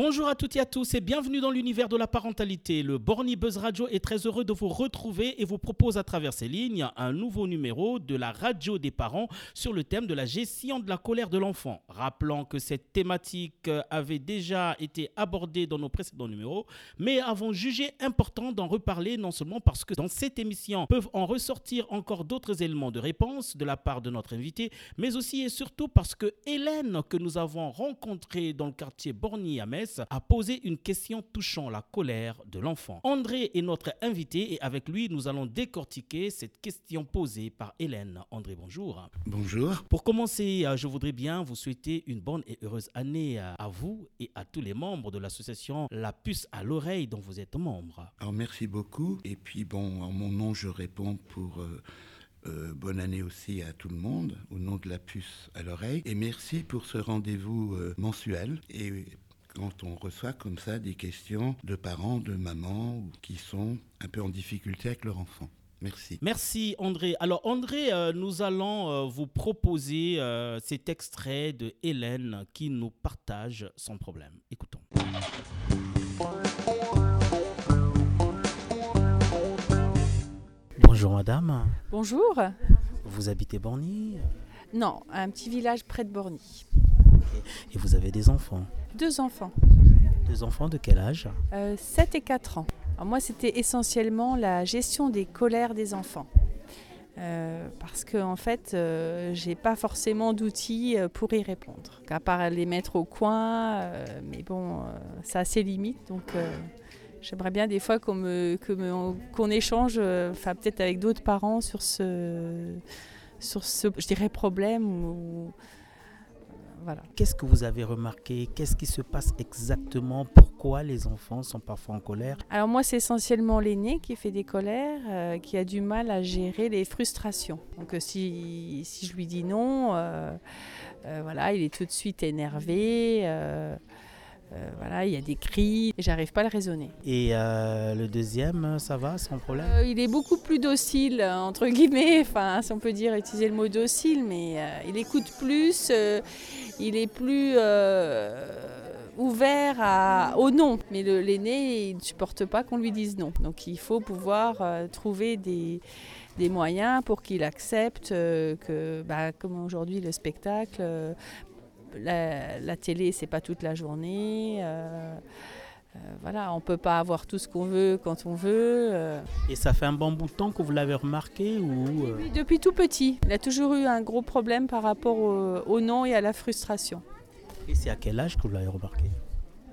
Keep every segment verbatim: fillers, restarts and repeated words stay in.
Bonjour à toutes et à tous et bienvenue dans l'univers de la parentalité. Le Borny Buzz Radio est très heureux de vous retrouver et vous propose à travers ces lignes un nouveau numéro de la radio des parents sur le thème de la gestion de la colère de l'enfant. Rappelant que cette thématique avait déjà été abordée dans nos précédents numéros, mais avons jugé important d'en reparler non seulement parce que dans cette émission peuvent en ressortir encore d'autres éléments de réponse de la part de notre invité, mais aussi et surtout parce que Hélène, que nous avons rencontrée dans le quartier Borny à Metz, a posé une question touchant la colère de l'enfant. André est notre invité et avec lui, nous allons décortiquer cette question posée par Hélène. André, bonjour. Bonjour. Pour commencer, je voudrais bien vous souhaiter une bonne et heureuse année à vous et à tous les membres de l'association La Puce à l'oreille dont vous êtes membre. Alors, merci beaucoup. Et puis, bon, en mon nom, je réponds pour... Euh... Euh, bonne année aussi à tout le monde, au nom de La Puce à l'oreille. Et merci pour ce rendez-vous euh, mensuel. Et quand on reçoit comme ça des questions de parents, de mamans qui sont un peu en difficulté avec leur enfant. Merci. Merci André. Alors André, euh, nous allons euh, vous proposer euh, cet extrait de Hélène qui nous partage son problème. Écoutons. Bonjour madame. Bonjour. Vous habitez Borny ? Non, un petit village près de Borny. Et vous avez des enfants ? Deux enfants. Deux enfants de quel âge ? euh, sept et quatre ans. Alors moi, c'était essentiellement la gestion des colères des enfants. Euh, parce que en fait, euh, j'ai pas forcément d'outils pour y répondre. À part les mettre au coin, euh, mais bon, euh, ça a ses limites, donc... Euh, J'aimerais bien des fois qu'on, me, que me, qu'on échange, enfin peut-être avec d'autres parents sur ce, sur ce, je dirais problème ou voilà. Qu'est-ce que vous avez remarqué ? Qu'est-ce qui se passe exactement ? Pourquoi les enfants sont parfois en colère ? Alors moi, c'est essentiellement l'aîné qui fait des colères, euh, qui a du mal à gérer les frustrations. Donc si si je lui dis non, euh, euh, voilà, il est tout de suite énervé. Euh, Euh, voilà, il y a des cris, et j'arrive pas à le raisonner. Et euh, le deuxième, ça va, sans problème ? euh, Il est beaucoup plus docile, entre guillemets, enfin, si on peut dire, utiliser le mot docile, mais euh, il écoute plus, euh, il est plus euh, ouvert à, au non. Mais le, l'aîné, il ne supporte pas qu'on lui dise non. Donc il faut pouvoir euh, trouver des, des moyens pour qu'il accepte euh, que, bah, comme aujourd'hui, le spectacle... Euh, La, la télé, c'est pas toute la journée. Euh, euh, voilà, on peut pas avoir tout ce qu'on veut quand on veut. Euh. Et ça fait un bon bout de temps que vous l'avez remarqué ou euh... oui, depuis tout petit. Il a toujours eu un gros problème par rapport au, au non et à la frustration. Et c'est à quel âge que vous l'avez remarqué ?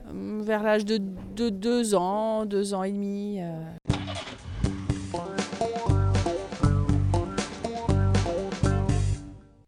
euh, Vers l'âge de, de deux ans, deux ans et demi. Euh.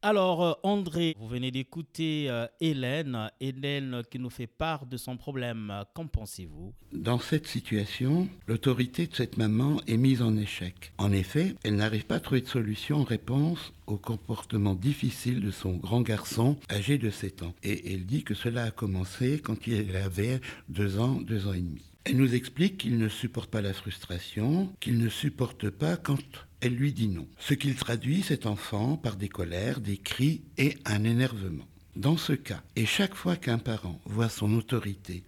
Alors André, vous venez d'écouter Hélène, Hélène qui nous fait part de son problème. Qu'en pensez-vous ? Dans cette situation, l'autorité de cette maman est mise en échec. En effet, elle n'arrive pas à trouver de solution en réponse au comportement difficile de son grand garçon âgé de sept ans. Et elle dit que cela a commencé quand il avait deux ans, deux ans et demi. Elle nous explique qu'il ne supporte pas la frustration, qu'il ne supporte pas quand elle lui dit non. Ce qu'il traduit, cet enfant, par des colères, des cris et un énervement. Dans ce cas, et chaque fois qu'un parent voit son autorité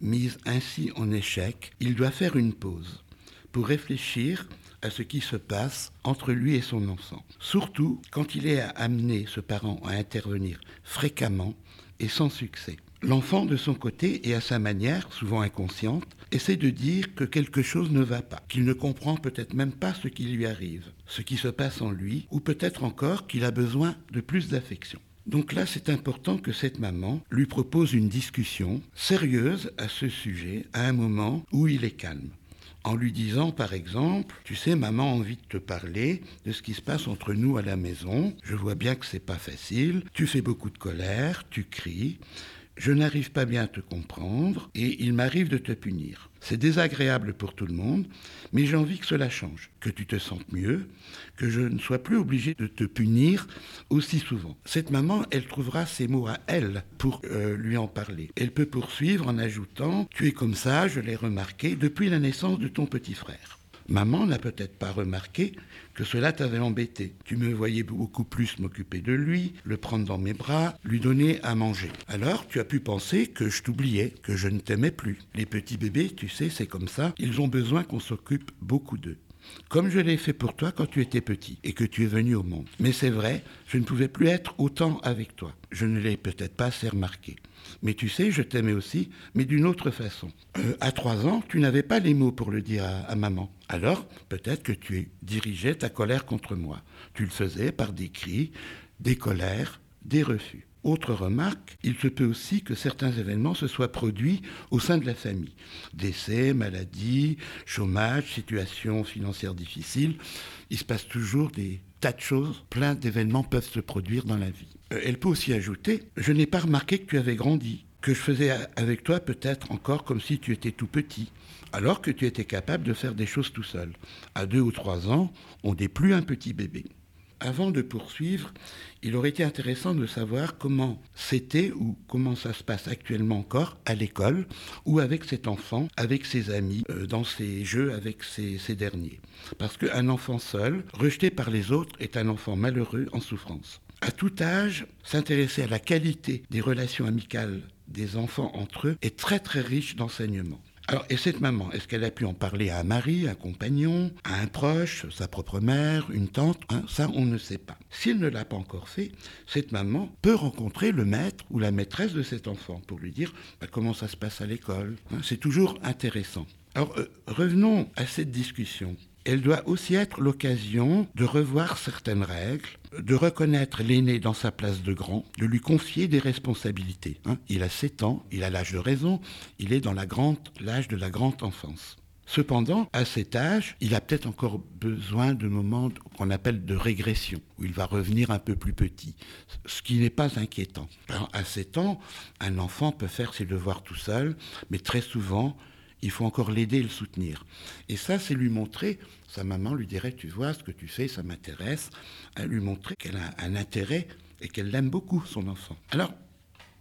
mise ainsi en échec, il doit faire une pause pour réfléchir à ce qui se passe entre lui et son enfant. Surtout quand il est amené, ce parent, à intervenir fréquemment et sans succès. L'enfant, de son côté et à sa manière, souvent inconsciente, essaie de dire que quelque chose ne va pas, qu'il ne comprend peut-être même pas ce qui lui arrive, ce qui se passe en lui, ou peut-être encore qu'il a besoin de plus d'affection. Donc là, c'est important que cette maman lui propose une discussion sérieuse à ce sujet, à un moment où il est calme. En lui disant, par exemple, « Tu sais, maman a envie de te parler de ce qui se passe entre nous à la maison. Je vois bien que c'est pas facile. Tu fais beaucoup de colère, tu cries. Je n'arrive pas bien à te comprendre et il m'arrive de te punir. C'est désagréable pour tout le monde, mais j'ai envie que cela change, que tu te sentes mieux, que je ne sois plus obligé de te punir aussi souvent. » Cette maman, elle trouvera ses mots à elle pour euh, lui en parler. Elle peut poursuivre en ajoutant « Tu es comme ça, je l'ai remarqué, depuis la naissance de ton petit frère. » Maman n'a peut-être pas remarqué que cela t'avait embêté. Tu me voyais beaucoup plus m'occuper de lui, le prendre dans mes bras, lui donner à manger. Alors tu as pu penser que je t'oubliais, que je ne t'aimais plus. Les petits bébés, tu sais, c'est comme ça, ils ont besoin qu'on s'occupe beaucoup d'eux. Comme je l'ai fait pour toi quand tu étais petit et que tu es venu au monde. Mais c'est vrai, je ne pouvais plus être autant avec toi. Je ne l'ai peut-être pas assez remarqué. Mais tu sais, je t'aimais aussi, mais d'une autre façon. Euh, à trois ans, tu n'avais pas les mots pour le dire à, à maman. Alors, peut-être que tu dirigeais ta colère contre moi. Tu le faisais par des cris, des colères, des refus. Autre remarque, il se peut aussi que certains événements se soient produits au sein de la famille. Décès, maladies, chômage, situation financière difficile, il se passe toujours des tas de choses, plein d'événements peuvent se produire dans la vie. Euh, elle peut aussi ajouter, je n'ai pas remarqué que tu avais grandi, que je faisais avec toi peut-être encore comme si tu étais tout petit, alors que tu étais capable de faire des choses tout seul. À deux ou trois ans, on n'est plus un petit bébé. Avant de poursuivre, il aurait été intéressant de savoir comment c'était ou comment ça se passe actuellement encore à l'école ou avec cet enfant, avec ses amis, euh, dans ses jeux avec ses, ses derniers. Parce qu'un enfant seul, rejeté par les autres, est un enfant malheureux en souffrance. À tout âge, s'intéresser à la qualité des relations amicales des enfants entre eux est très très riche d'enseignements. Alors, et cette maman, est-ce qu'elle a pu en parler à un mari, un compagnon, à un proche, sa propre mère, une tante hein, ça, on ne sait pas. S'il ne l'a pas encore fait, cette maman peut rencontrer le maître ou la maîtresse de cet enfant pour lui dire bah, comment ça se passe à l'école. Hein, c'est toujours intéressant. Alors, euh, revenons à cette discussion. Elle doit aussi être l'occasion de revoir certaines règles, de reconnaître l'aîné dans sa place de grand, de lui confier des responsabilités. Hein, il a sept ans, il a l'âge de raison, il est dans la grande, l'âge de la grande enfance. Cependant, à cet âge, il a peut-être encore besoin de moments qu'on appelle de régression, où il va revenir un peu plus petit, ce qui n'est pas inquiétant. Alors, à sept ans, un enfant peut faire ses devoirs tout seul, mais très souvent, il faut encore l'aider et le soutenir. Et ça, c'est lui montrer, sa maman lui dirait, tu vois, ce que tu fais, ça m'intéresse, à lui montrer qu'elle a un intérêt et qu'elle l'aime beaucoup, son enfant. Alors,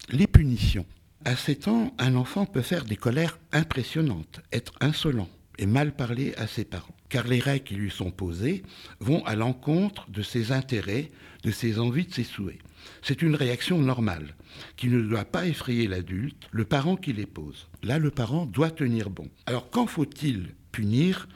les punitions. À sept ans, un enfant peut faire des colères impressionnantes, être insolent et mal parler à ses parents. Car les règles qui lui sont posées vont à l'encontre de ses intérêts, de ses envies, de ses souhaits. C'est une réaction normale, qui ne doit pas effrayer l'adulte, le parent qui les pose. Là, le parent doit tenir bon. Alors, quand faut-il punir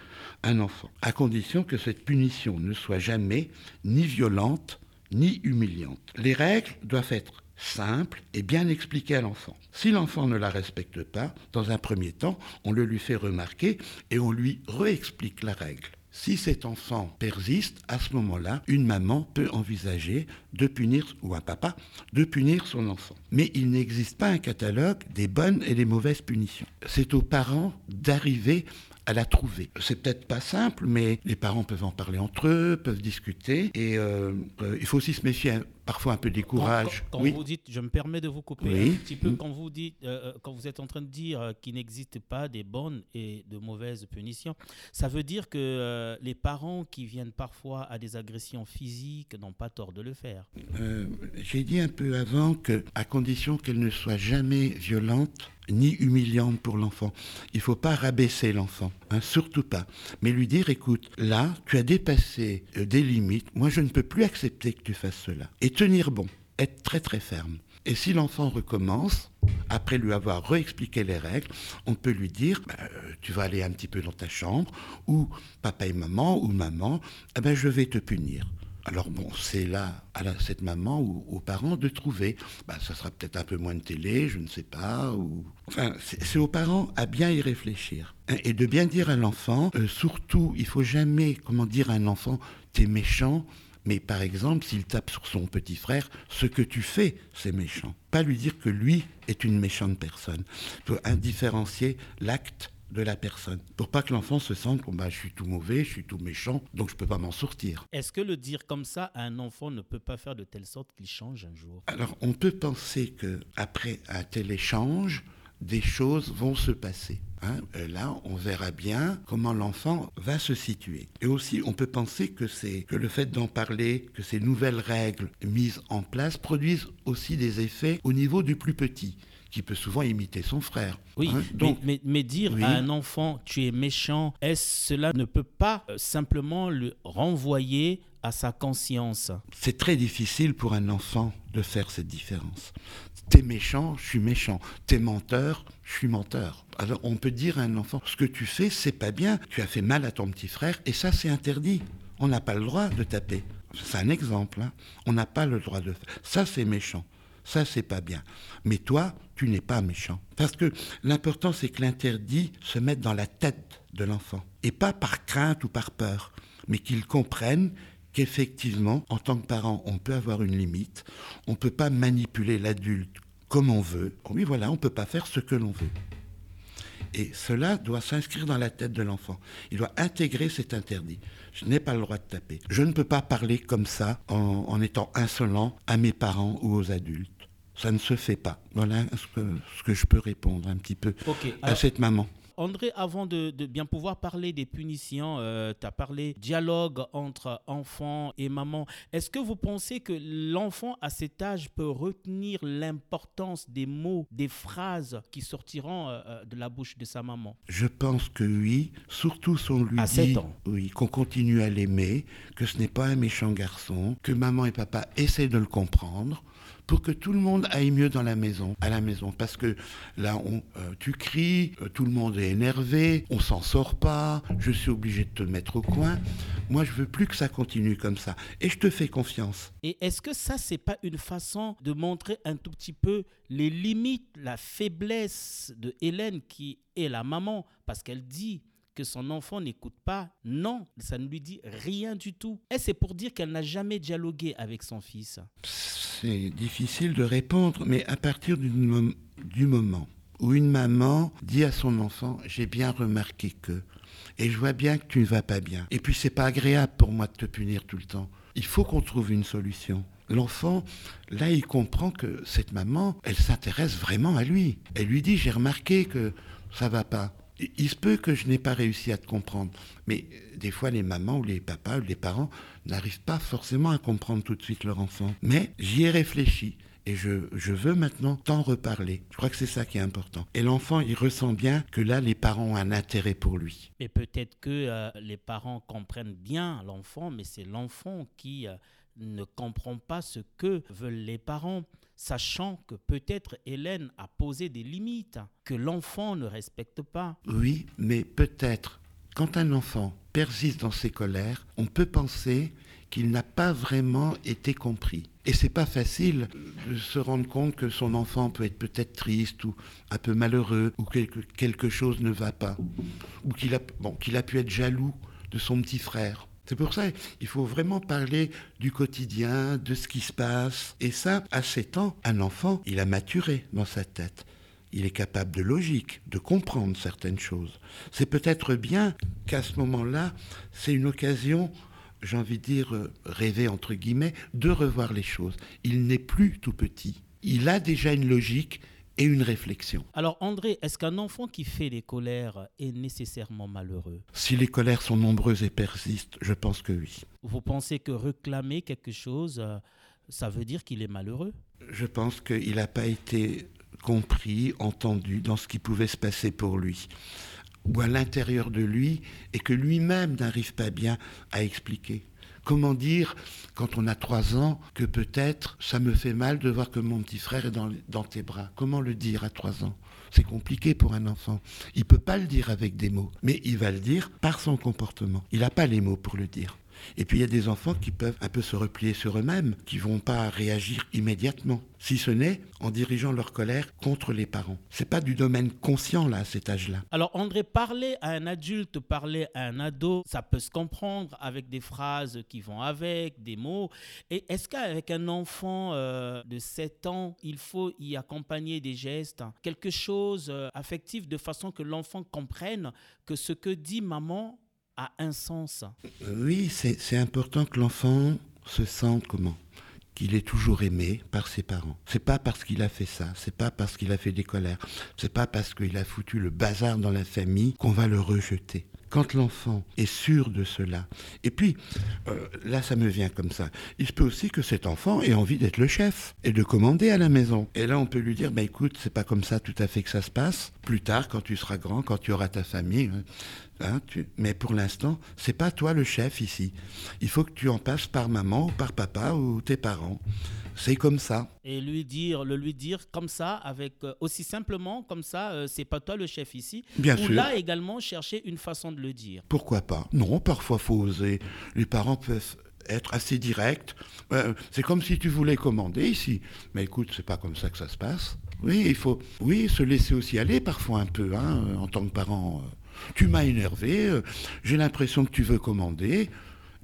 un enfant ? À condition que cette punition ne soit jamais ni violente, ni humiliante. Les règles doivent être simples et bien expliquées à l'enfant. Si l'enfant ne la respecte pas, dans un premier temps, on le lui fait remarquer et on lui réexplique la règle. Si cet enfant persiste, à ce moment-là, une maman peut envisager de punir, ou un papa, de punir son enfant. Mais il n'existe pas un catalogue des bonnes et des mauvaises punitions. C'est aux parents d'arriver à la trouver. C'est peut-être pas simple, mais les parents peuvent en parler entre eux, peuvent discuter, et euh, euh, il faut aussi se méfier parfois un peu des courages. Quand, quand, quand oui. vous dites, je me permets de vous couper oui. un petit peu, mmh. quand vous dites, euh, quand vous êtes en train de dire qu'il n'existe pas des bonnes et de mauvaises punitions, ça veut dire que euh, les parents qui viennent parfois à des agressions physiques n'ont pas tort de le faire. Euh, j'ai dit un peu avant que, à condition qu'elle ne soit jamais violente ni humiliante pour l'enfant, il ne faut pas rabaisser l'enfant, hein, surtout pas, mais lui dire, écoute, là, tu as dépassé euh, des limites, moi je ne peux plus accepter que tu fasses cela. Et tenir bon, être très très ferme. Et si l'enfant recommence, après lui avoir réexpliqué les règles, on peut lui dire bah, « tu vas aller un petit peu dans ta chambre » ou « papa et maman » ou « maman, eh ben, je vais te punir ». Alors bon, c'est là à la, cette maman ou aux parents de trouver. Bah, ça sera peut-être un peu moins de télé, je ne sais pas. Ou... Enfin, c'est, c'est aux parents à bien y réfléchir hein, et de bien dire à l'enfant. Euh, surtout, il faut jamais, comment dire, à un enfant, t'es méchant. Mais par exemple, s'il tape sur son petit frère, ce que tu fais, c'est méchant. Pas lui dire que lui est une méchante personne. Il faut indifférencier l'acte de la personne, pour pas que l'enfant se sente oh, « bah, je suis tout mauvais, je suis tout méchant, donc je peux pas m'en sortir ». Est-ce que le dire comme ça à un enfant ne peut pas faire de telle sorte qu'il change un jour ? Alors, on peut penser qu'après un tel échange, des choses vont se passer. Hein, là, on verra bien comment l'enfant va se situer. Et aussi, on peut penser que, c'est, que le fait d'en parler, que ces nouvelles règles mises en place produisent aussi des effets au niveau du plus petit, qui peut souvent imiter son frère. Oui, hein, donc, mais, mais, mais dire oui. à un enfant « tu es méchant », est-ce cela ne peut pas simplement le renvoyer à sa conscience ? C'est très difficile pour un enfant de faire cette différence. T'es méchant, je suis méchant. T'es menteur, je suis menteur. Alors on peut dire à un enfant, ce que tu fais, c'est pas bien. Tu as fait mal à ton petit frère et ça, c'est interdit. On n'a pas le droit de taper. C'est un exemple, hein. On n'a pas le droit de faire. Ça, c'est méchant. Ça, c'est pas bien. Mais toi, tu n'es pas méchant. Parce que l'important, c'est que l'interdit se mette dans la tête de l'enfant. Et pas par crainte ou par peur, mais qu'il comprenne qu'effectivement, en tant que parent, on peut avoir une limite, on ne peut pas manipuler l'adulte comme on veut. Oui, voilà, on ne peut pas faire ce que l'on veut. Et cela doit s'inscrire dans la tête de l'enfant. Il doit intégrer cet interdit. Je n'ai pas le droit de taper. Je ne peux pas parler comme ça en, en étant insolent à mes parents ou aux adultes. Ça ne se fait pas. Voilà ce que, ce que je peux répondre un petit peu okay, alors... à cette maman. André, avant de, de bien pouvoir parler des punitions, euh, tu as parlé dialogue entre enfant et maman. Est-ce que vous pensez que l'enfant à cet âge peut retenir l'importance des mots, des phrases qui sortiront euh, de la bouche de sa maman ? Je pense que oui, surtout si on lui à dit oui, qu'on continue à l'aimer, que ce n'est pas un méchant garçon, que maman et papa essaient de le comprendre. Pour que tout le monde aille mieux dans la maison, à la maison. Parce que là, on, euh, tu cries, euh, tout le monde est énervé, on s'en sort pas, je suis obligé de te mettre au coin. Moi, je veux plus que ça continue comme ça. Et je te fais confiance. Et est-ce que ça, c'est pas une façon de montrer un tout petit peu les limites, la faiblesse de Hélène qui est la maman, parce qu'elle dit... que son enfant n'écoute pas, non, ça ne lui dit rien du tout. Et c'est pour dire qu'elle n'a jamais dialogué avec son fils. C'est difficile de répondre, mais à partir du, mom- du moment où une maman dit à son enfant « j'ai bien remarqué que, et je vois bien que tu ne vas pas bien, et puis c'est pas agréable pour moi de te punir tout le temps, il faut qu'on trouve une solution ». L'enfant, là, il comprend que cette maman, elle s'intéresse vraiment à lui. Elle lui dit « j'ai remarqué que ça ne va pas ». Il se peut que je n'ai pas réussi à te comprendre, mais des fois les mamans ou les papas ou les parents n'arrivent pas forcément à comprendre tout de suite leur enfant. Mais j'y ai réfléchi et je, je veux maintenant t'en reparler. Je crois que c'est ça qui est important. Et l'enfant, il ressent bien que là, les parents ont un intérêt pour lui. Et peut-être que euh, les parents comprennent bien l'enfant, mais c'est l'enfant qui euh, ne comprend pas ce que veulent les parents. Sachant que peut-être Hélène a posé des limites que l'enfant ne respecte pas. Oui, mais peut-être, quand un enfant persiste dans ses colères, on peut penser qu'il n'a pas vraiment été compris. Et c'est pas facile de se rendre compte que son enfant peut être peut-être triste ou un peu malheureux, ou que quelque chose ne va pas, ou qu'il a, bon, qu'il a pu être jaloux de son petit frère. C'est pour ça qu'il faut vraiment parler du quotidien, de ce qui se passe. Et ça, à sept ans, un enfant, il a maturé dans sa tête. Il est capable de logique, de comprendre certaines choses. C'est peut-être bien qu'à ce moment-là, c'est une occasion, j'ai envie de dire, rêver entre guillemets, de revoir les choses. Il n'est plus tout petit. Il a déjà une logique et une réflexion. Alors André, est-ce qu'un enfant qui fait les colères est nécessairement malheureux ? Si les colères sont nombreuses et persistent, je pense que oui. Vous pensez que réclamer quelque chose, ça veut dire qu'il est malheureux ? Je pense qu'il n'a pas été compris, entendu dans ce qui pouvait se passer pour lui, ou à l'intérieur de lui, et que lui-même n'arrive pas bien à expliquer. Comment dire, quand on a trois ans, que peut-être ça me fait mal de voir que mon petit frère est dans, dans tes bras. Comment le dire à trois ans ? C'est compliqué pour un enfant. Il ne peut pas le dire avec des mots, mais il va le dire par son comportement. Il n'a pas les mots pour le dire. Et puis il y a des enfants qui peuvent un peu se replier sur eux-mêmes, qui ne vont pas réagir immédiatement, si ce n'est en dirigeant leur colère contre les parents. Ce n'est pas du domaine conscient là, à cet âge-là. Alors André, parler à un adulte, parler à un ado, ça peut se comprendre avec des phrases qui vont avec, des mots. Et est-ce qu'avec un enfant euh, de sept ans, il faut y accompagner des gestes, quelque chose euh, affectif, de façon que l'enfant comprenne que ce que dit maman a un sens. Oui, c'est, c'est important que l'enfant se sente comment ? qu'il est toujours aimé par ses parents. C'est pas parce qu'il a fait ça, c'est pas parce qu'il a fait des colères, c'est pas parce qu'il a foutu le bazar dans la famille qu'on va le rejeter. Quand l'enfant est sûr de cela, et puis, euh, là ça me vient comme ça, il se peut aussi que cet enfant ait envie d'être le chef et de commander à la maison. Et là on peut lui dire, bah, écoute, c'est pas comme ça tout à fait que ça se passe, plus tard quand tu seras grand, quand tu auras ta famille, hein, tu... mais pour l'instant, c'est pas toi le chef ici. Il faut que tu en passes par maman, ou par papa ou tes parents. C'est comme ça. Et lui dire, le lui dire comme ça, avec euh, aussi simplement comme ça, euh, c'est pas toi le chef ici. Bien sûr. Ou là également chercher une façon de le dire. Pourquoi pas ? Non, parfois faut oser. Les parents peuvent être assez directs. Euh, c'est comme si tu voulais commander ici. Mais écoute, c'est pas comme ça que ça se passe. Oui, il faut, oui, se laisser aussi aller parfois un peu, hein, en tant que parent. Euh, tu m'as énervé. Euh, j'ai l'impression que tu veux commander.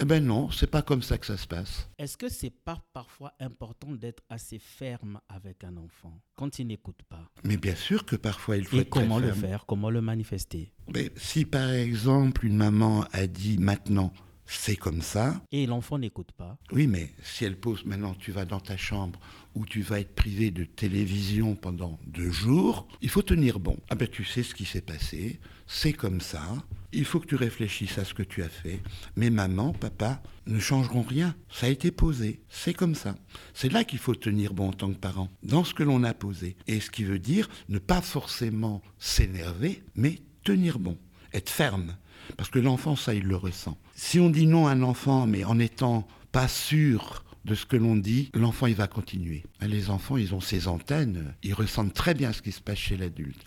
Eh bien non, c'est pas comme ça que ça se passe. Est-ce que c'est pas parfois important d'être assez ferme avec un enfant quand il n'écoute pas ? Mais bien sûr que parfois il faut être très ferme. Et comment le faire ? Comment le manifester ? Mais si par exemple une maman a dit maintenant c'est comme ça. Et l'enfant n'écoute pas. Oui, mais si elle pose maintenant tu vas dans ta chambre où tu vas être privé de télévision pendant deux jours, il faut tenir bon. Ah ben tu sais ce qui s'est passé, c'est comme ça. Il faut que tu réfléchisses à ce que tu as fait. Mais maman, papa ne changeront rien. Ça a été posé. C'est comme ça. C'est là qu'il faut tenir bon en tant que parent, dans ce que l'on a posé. Et ce qui veut dire ne pas forcément s'énerver, mais tenir bon, être ferme. Parce que l'enfant, ça, il le ressent. Si on dit non à un enfant, mais en n'étant pas sûr de ce que l'on dit, l'enfant, il va continuer. Les enfants, ils ont ces antennes. Ils ressentent très bien ce qui se passe chez l'adulte.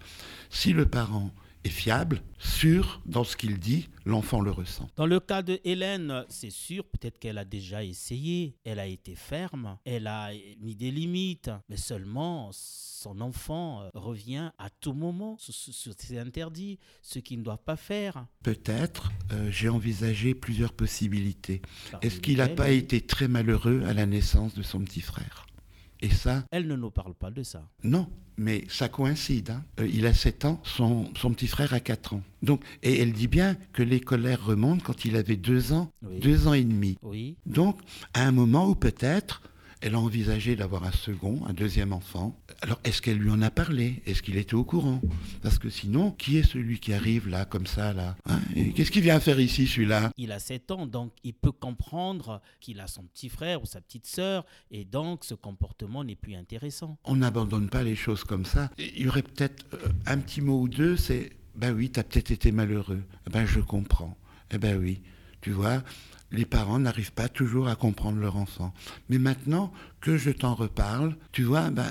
Si le parent est fiable, sûr dans ce qu'il dit, l'enfant le ressent. Dans le cas de Hélène, c'est sûr, peut-être qu'elle a déjà essayé, elle a été ferme, elle a mis des limites, mais seulement son enfant revient à tout moment sur ses interdits, ce qu'il ne doit pas faire. Peut-être, euh, j'ai envisagé plusieurs possibilités. Parmi Est-ce qu'il n'a pas et... été très malheureux à la naissance de son petit frère ? Et ça, elle ne nous parle pas de ça. Non, mais ça coïncide. Hein. Euh, il a sept ans, son, son petit frère a quatre ans. Donc, et elle dit bien que les colères remontent quand il avait deux ans, oui. deux ans et demi. Oui. Donc, à un moment où peut-être, elle a envisagé d'avoir un second, un deuxième enfant. Alors, est-ce qu'elle lui en a parlé ? Est-ce qu'il était au courant ? Parce que sinon, qui est celui qui arrive là, comme ça, là ? Hein ? Et qu'est-ce qu'il vient faire ici, celui-là ? Il a sept ans, donc il peut comprendre qu'il a son petit frère ou sa petite sœur, et donc ce comportement n'est plus intéressant. On n'abandonne pas les choses comme ça. Il y aurait peut-être euh, un petit mot ou deux, c'est « Ben oui, t'as peut-être été malheureux. Eh ben je comprends. Eh ben oui, tu vois ?» Les parents n'arrivent pas toujours à comprendre leur enfant. Mais maintenant que je t'en reparle, tu vois, ben,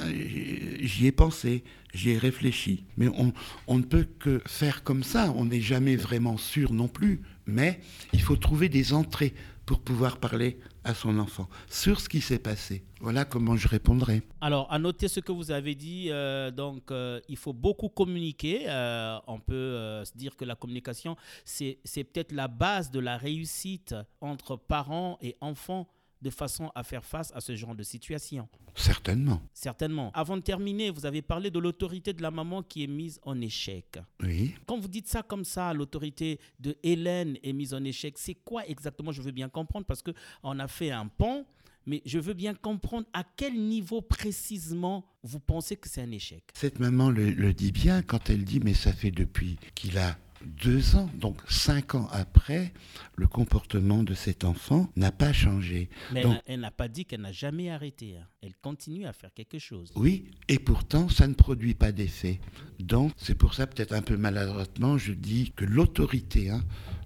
j'y ai pensé, j'y ai réfléchi. Mais on, on ne peut que faire comme ça, on n'est jamais vraiment sûr non plus. Mais il faut trouver des entrées pour pouvoir parler à son enfant sur ce qui s'est passé. Voilà comment je répondrai. Alors, à noter ce que vous avez dit, euh, donc euh, il faut beaucoup communiquer. Euh, on peut euh, se dire que la communication, c'est, c'est peut-être la base de la réussite entre parents et enfants, de façon à faire face à ce genre de situation. Certainement. Certainement. Avant de terminer, vous avez parlé de l'autorité de la maman qui est mise en échec. Oui. Quand vous dites ça comme ça, l'autorité de Hélène est mise en échec, c'est quoi exactement ? Je veux bien comprendre parce qu'on a fait un pont, mais je veux bien comprendre à quel niveau précisément vous pensez que c'est un échec. Cette maman le, le dit bien quand elle dit « mais ça fait depuis qu'il a... » Deux ans, donc cinq ans après, le comportement de cet enfant n'a pas changé. Mais donc, elle n'a pas dit qu'elle n'a jamais arrêté. Hein. Elle continue à faire quelque chose. Oui, et pourtant, ça ne produit pas d'effet. Donc, c'est pour ça, peut-être un peu maladroitement, je dis que l'autorité hein,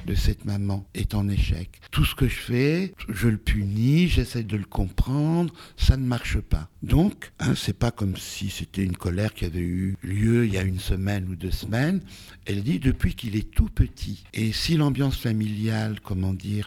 de cette maman est en échec. Tout ce que je fais, je le punis, j'essaie de le comprendre, ça ne marche pas. Donc, hein, c'est pas comme si c'était une colère qui avait eu lieu il y a une semaine ou deux semaines. Elle dit, depuis qu'il Il est tout petit. Et si l'ambiance familiale, comment dire,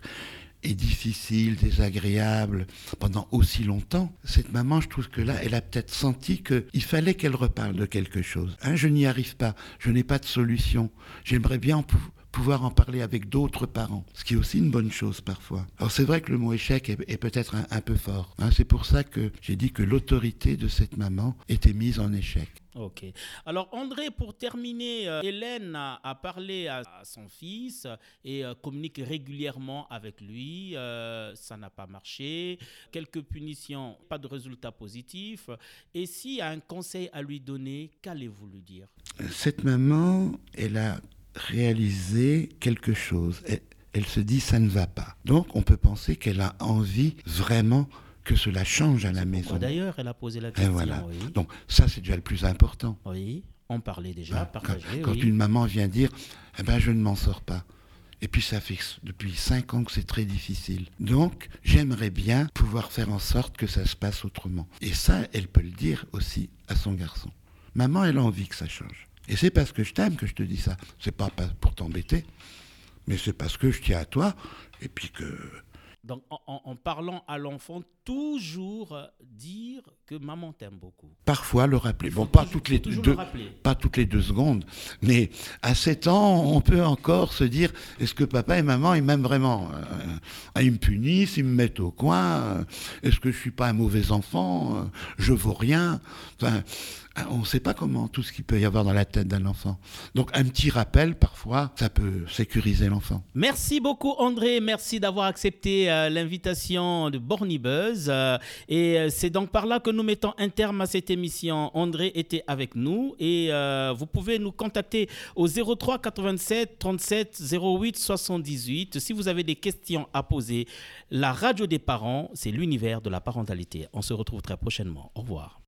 est difficile, désagréable, pendant aussi longtemps, cette maman, je trouve que là, elle a peut-être senti qu'il fallait qu'elle reparle de quelque chose. Hein, je n'y arrive pas, je n'ai pas de solution. J'aimerais bien pou- pouvoir en parler avec d'autres parents, ce qui est aussi une bonne chose parfois. Alors c'est vrai que le mot échec est, est peut-être un, un peu fort, hein, c'est pour ça que j'ai dit que l'autorité de cette maman était mise en échec. Ok. Alors André, pour terminer, euh, Hélène a, a parlé à, à son fils et euh, communique régulièrement avec lui. Euh, ça n'a pas marché. Quelques punitions, pas de résultats positifs. Et s'il y a un conseil à lui donner, qu'allez-vous lui dire ? Cette maman, elle a réalisé quelque chose. Elle, elle se dit « ça ne va pas ». Donc on peut penser qu'elle a envie vraiment que cela change à la maison. D'ailleurs, elle a posé la question. Et voilà. Oui. Donc ça, c'est déjà le plus important. Oui, on parlait déjà, ah, partagé. Quand, quand oui. une maman vient dire « eh ben, je ne m'en sors pas ». Et puis ça fait depuis cinq ans que c'est très difficile. Donc, j'aimerais bien pouvoir faire en sorte que ça se passe autrement. Et ça, elle peut le dire aussi à son garçon. Maman, elle a envie que ça change. Et c'est parce que je t'aime que je te dis ça. C'est pas pour t'embêter, mais c'est parce que je tiens à toi et puis que... Donc, en, en parlant à l'enfant, toujours dire que maman t'aime beaucoup. Parfois le rappeler. Bon, pas, toujours, toutes les deux, le pas toutes les deux secondes, mais à sept ans, on peut encore se dire, est-ce que papa et maman, ils m'aiment vraiment ? euh, Ils me punissent, ils me mettent au coin, est-ce que je ne suis pas un mauvais enfant ? Je ne vaux rien. Enfin, on ne sait pas comment, tout ce qu'il peut y avoir dans la tête d'un enfant. Donc un petit rappel, parfois, ça peut sécuriser l'enfant. Merci beaucoup André, merci d'avoir accepté l'invitation de Borny Buzz. Et c'est donc par là que nous mettons un terme à cette émission. André était avec nous et vous pouvez nous contacter au zéro trois quatre-vingt-sept trente-sept zéro huit soixante-dix-huit si vous avez des questions à poser. La radio des parents, c'est l'univers de la parentalité. On se retrouve très prochainement. Au revoir.